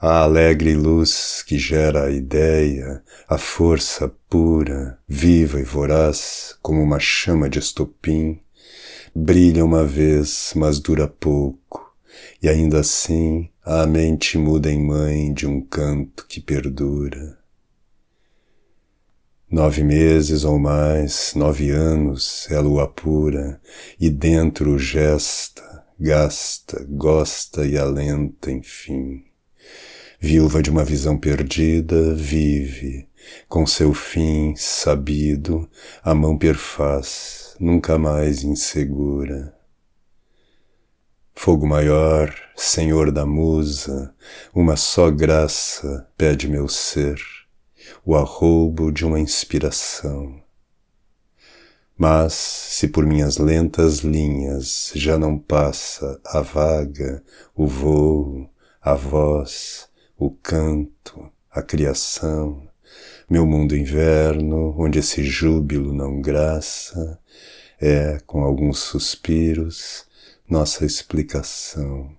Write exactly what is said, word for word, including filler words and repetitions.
a alegre luz que gera a ideia, a força pura, viva e voraz, como uma chama de estopim, brilha uma vez, mas dura pouco, e ainda assim a mente muda em mãe de um canto que perdura. Nove meses ou mais, nove anos, é lua pura, e dentro gesta, gasta, gosta e alenta, enfim. Viúva de uma visão perdida, vive, com seu fim sabido, a mão perfaz, nunca mais insegura. Fogo maior, senhor da musa, uma só graça pede meu ser, o arroubo de uma inspiração. Mas, se por minhas lentas linhas já não passa a vaga, o vôo, a voz, o canto, a criação, meu mundo inverno, onde esse júbilo não graça, é, com alguns suspiros, nossa explicação.